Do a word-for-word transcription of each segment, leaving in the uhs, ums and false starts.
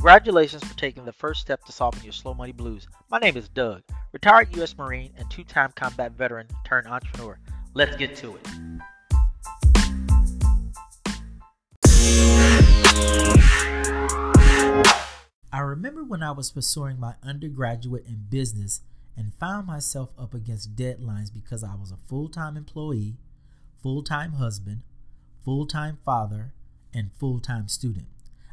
Congratulations for taking the first step to solving your slow money blues. My name is Doug, retired U S Marine and two-time combat veteran turned entrepreneur. Let's get to it. I remember when I was pursuing my undergraduate in business and found myself up against deadlines because I was a full-time employee, full-time husband, full-time father, and full-time student.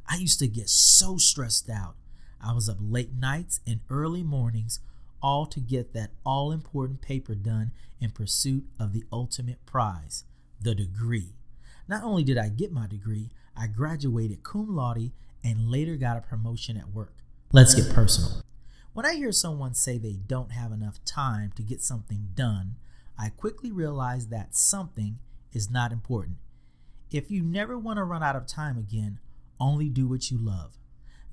I used to get so stressed out. I was up late nights and early mornings, all to get that all-important paper done in pursuit of the ultimate prize, the degree. Not only did I get my degree, I graduated cum laude and later got a promotion at work. Let's get personal. When I hear someone say they don't have enough time to get something done, I quickly realize that something is not important. If you never want to run out of time again, only do what you love.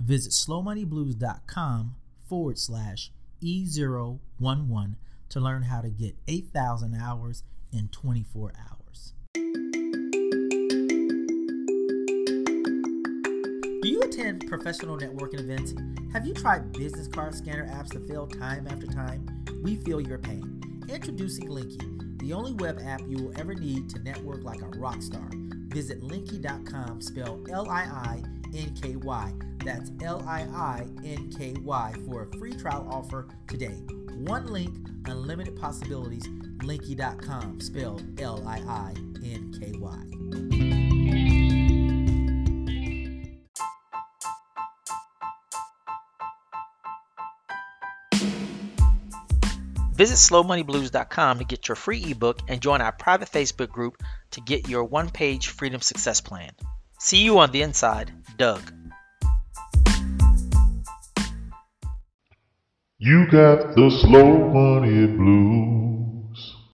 Visit slowmoneyblues.com forward slash E zero one one to learn how to get eight thousand hours in twenty-four hours. Do you attend professional networking events? Have you tried business card scanner apps that fail time after time? We feel your pain. Introducing Linky, the only web app you will ever need to network like a rock star. Visit linky dot com, spell L I I N K Y. That's L I I N K Y for a free trial offer today. One link, unlimited possibilities, linky dot com, spelled L I I N K Y. Visit slow money blues dot com to get your free ebook and join our private Facebook group to get your one-page freedom success plan. See you on the inside, Doug. You got the slow money blues.